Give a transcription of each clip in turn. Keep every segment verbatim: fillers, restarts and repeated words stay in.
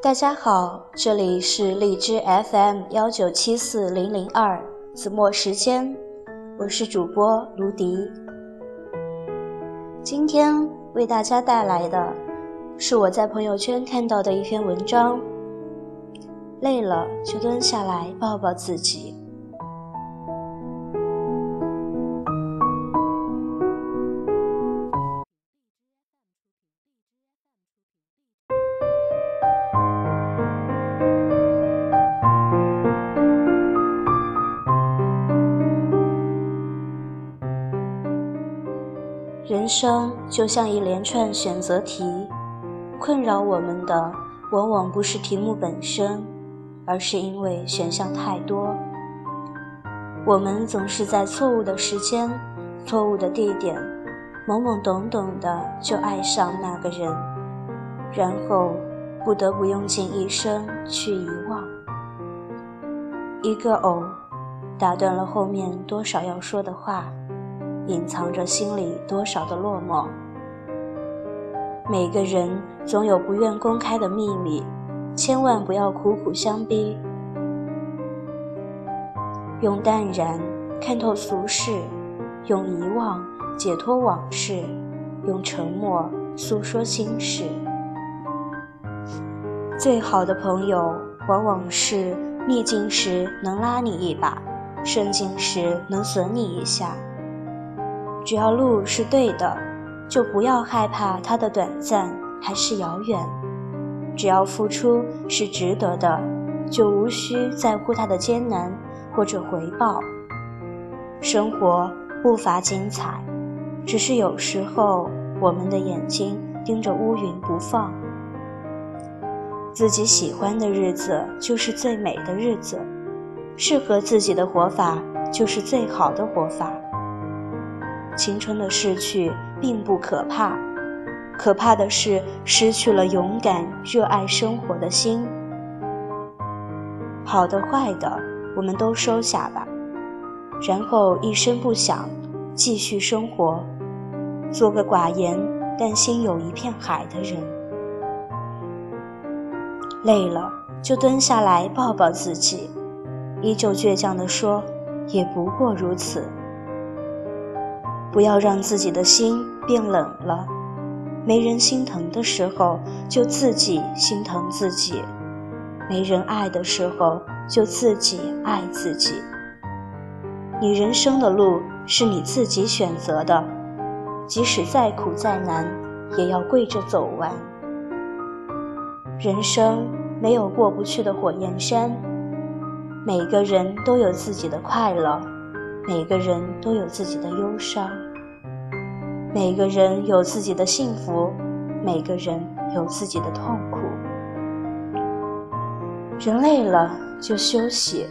大家好，这里是荔枝 F M 一九七四零零二子墨时间，我是主播卢迪。今天为大家带来的是我在朋友圈看到的一篇文章，累了就蹲下来抱抱自己。人生就像一连串选择题，困扰我们的往往不是题目本身，而是因为选项太多。我们总是在错误的时间、错误的地点，懵懵懂懂的就爱上那个人，然后不得不用尽一生去遗忘。一个偶，打断了后面多少要说的话，隐藏着心里多少的落寞。每个人总有不愿公开的秘密，千万不要苦苦相逼，用淡然看透俗世，用遗忘解脱往事，用沉默诉说心事。最好的朋友往往是逆境时能拉你一把，顺境时能损你一下。只要路是对的，就不要害怕它的短暂还是遥远；只要付出是值得的，就无需在乎它的艰难或者回报。生活不乏精彩，只是有时候我们的眼睛盯着乌云不放。自己喜欢的日子就是最美的日子，适合自己的活法就是最好的活法。青春的逝去并不可怕，可怕的是失去了勇敢热爱生活的心。好的坏的我们都收下吧，然后一声不响继续生活，做个寡言但心有一片海的人。累了就蹲下来抱抱自己，依旧倔强地说也不过如此。不要让自己的心变冷了，没人心疼的时候就自己心疼自己，没人爱的时候就自己爱自己。你人生的路是你自己选择的，即使再苦再难也要跪着走完。人生没有过不去的火焰山，每个人都有自己的快乐，每个人都有自己的忧伤，每个人有自己的幸福，每个人有自己的痛苦。人累了就休息，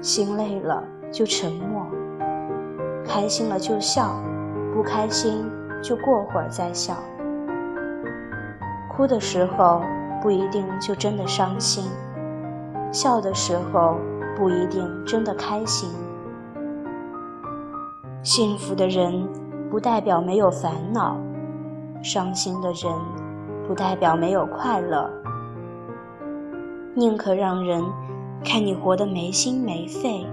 心累了就沉默，开心了就笑，不开心就过会儿再笑。哭的时候不一定就真的伤心，笑的时候不一定真的开心。幸福的人不代表没有烦恼，伤心的人不代表没有快乐。宁可让人看你活得没心没肺，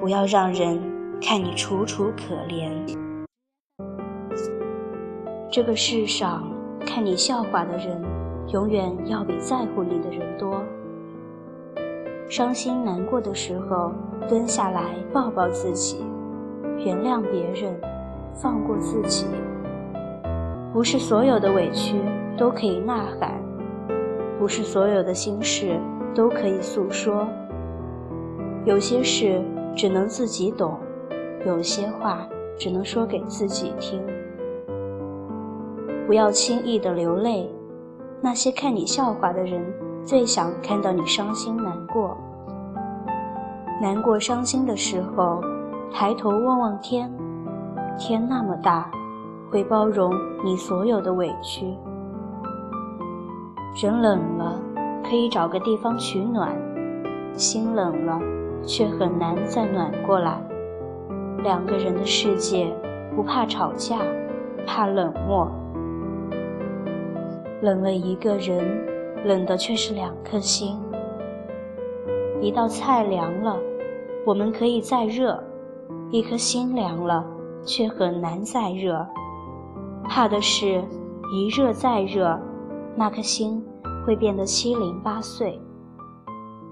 不要让人看你楚楚可怜。这个世上看你笑话的人永远要比在乎你的人多。伤心难过的时候蹲下来抱抱自己，原谅别人，放过自己。不是所有的委屈都可以呐喊，不是所有的心事都可以诉说，有些事只能自己懂，有些话只能说给自己听。不要轻易的流泪，那些看你笑话的人最想看到你伤心难过。难过伤心的时候抬头望望天，天那么大，会包容你所有的委屈。人冷了，可以找个地方取暖，心冷了，却很难再暖过来。两个人的世界，不怕吵架，怕冷漠。冷了一个人，冷的却是两颗心。一道菜凉了，我们可以再热；一颗心凉了，却很难再热。怕的是，一热再热，那颗心会变得七零八碎。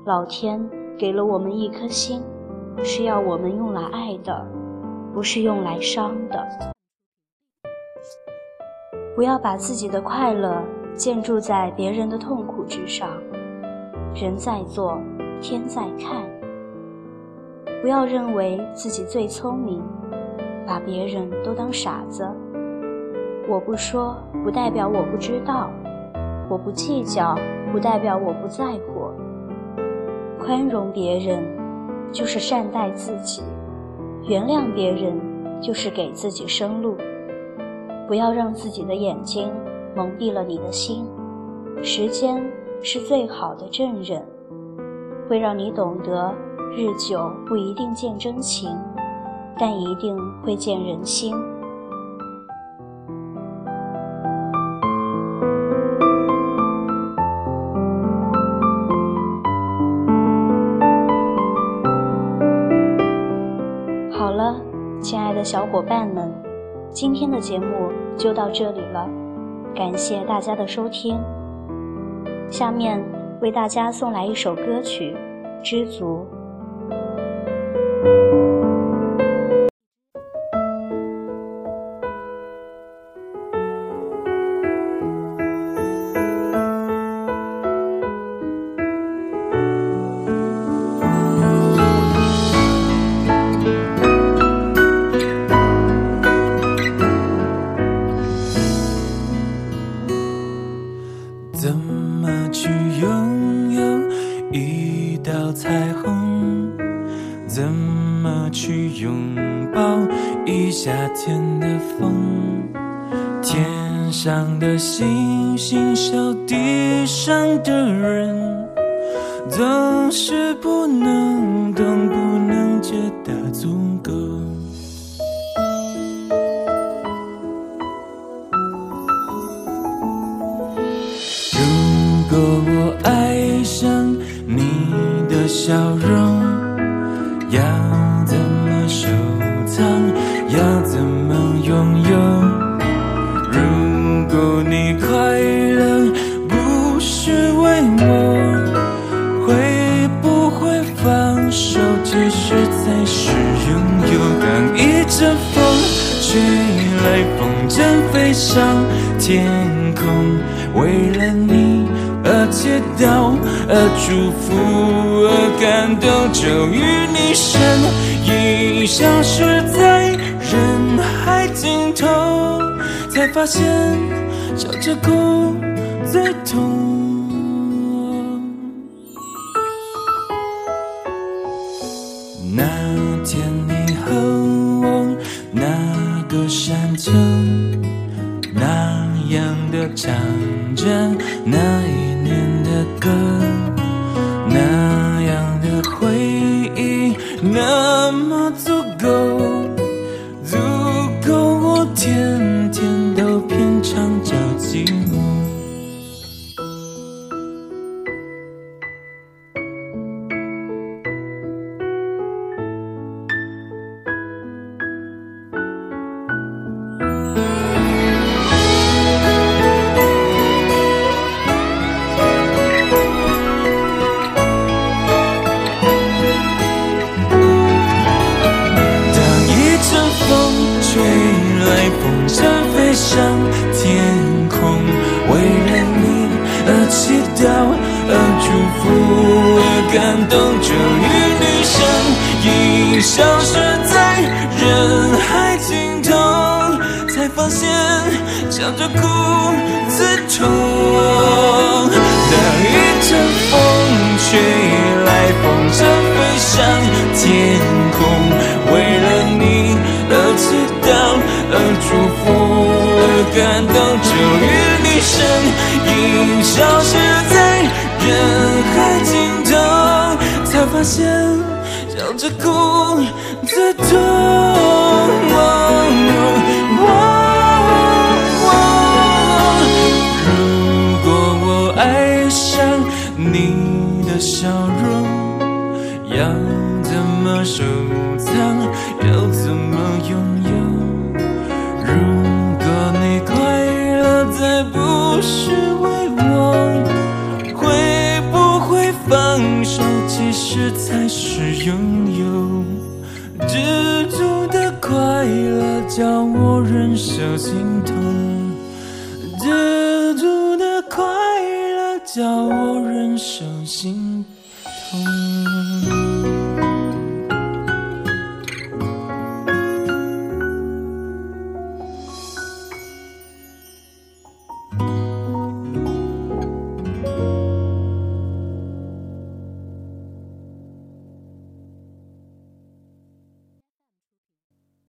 老天给了我们一颗心，是要我们用来爱的，不是用来伤的。不要把自己的快乐建筑在别人的痛苦之上。人在做，天在看。不要认为自己最聪明，把别人都当傻子。我不说，不代表我不知道；我不计较，不代表我不在乎。宽容别人，就是善待自己；原谅别人，就是给自己生路。不要让自己的眼睛蒙蔽了你的心。时间是最好的证人，会让你懂得，日久不一定见真情，但一定会见人心。好了，亲爱的小伙伴们，今天的节目就到这里了，感谢大家的收听。下面为大家送来一首歌曲《知足》。怎么去拥有一道彩虹？怎么去拥抱一夏天的风？天上的星星笑地上的人，总是不能懂，不能觉得足够。如果我爱上你的笑容，要怎么收藏，要怎么拥有？如果你快乐不是为我，会不会放手？其实才是拥有。当一阵风吹来，风筝飞上天空，为了你而祈祷，而祝福，而感动，终于你身影消失在人海尽头，才发现笑着哭最痛。那天你和我那个山丘，那样的唱着那一年的歌，那样的回忆那么足够，足够我天天都品尝着寂寞。感动，终于你身影消失在人海尽头，才发现笑着哭最痛。当一阵风吹来，风筝飞上天空，为了你而祈祷，而祝福，而感动，终于你身影消失在人海尽头，发现笑着哭最痛。如果我爱上手其实才是拥有，知足的快乐叫我忍受心痛，知足的快乐叫我忍受心痛。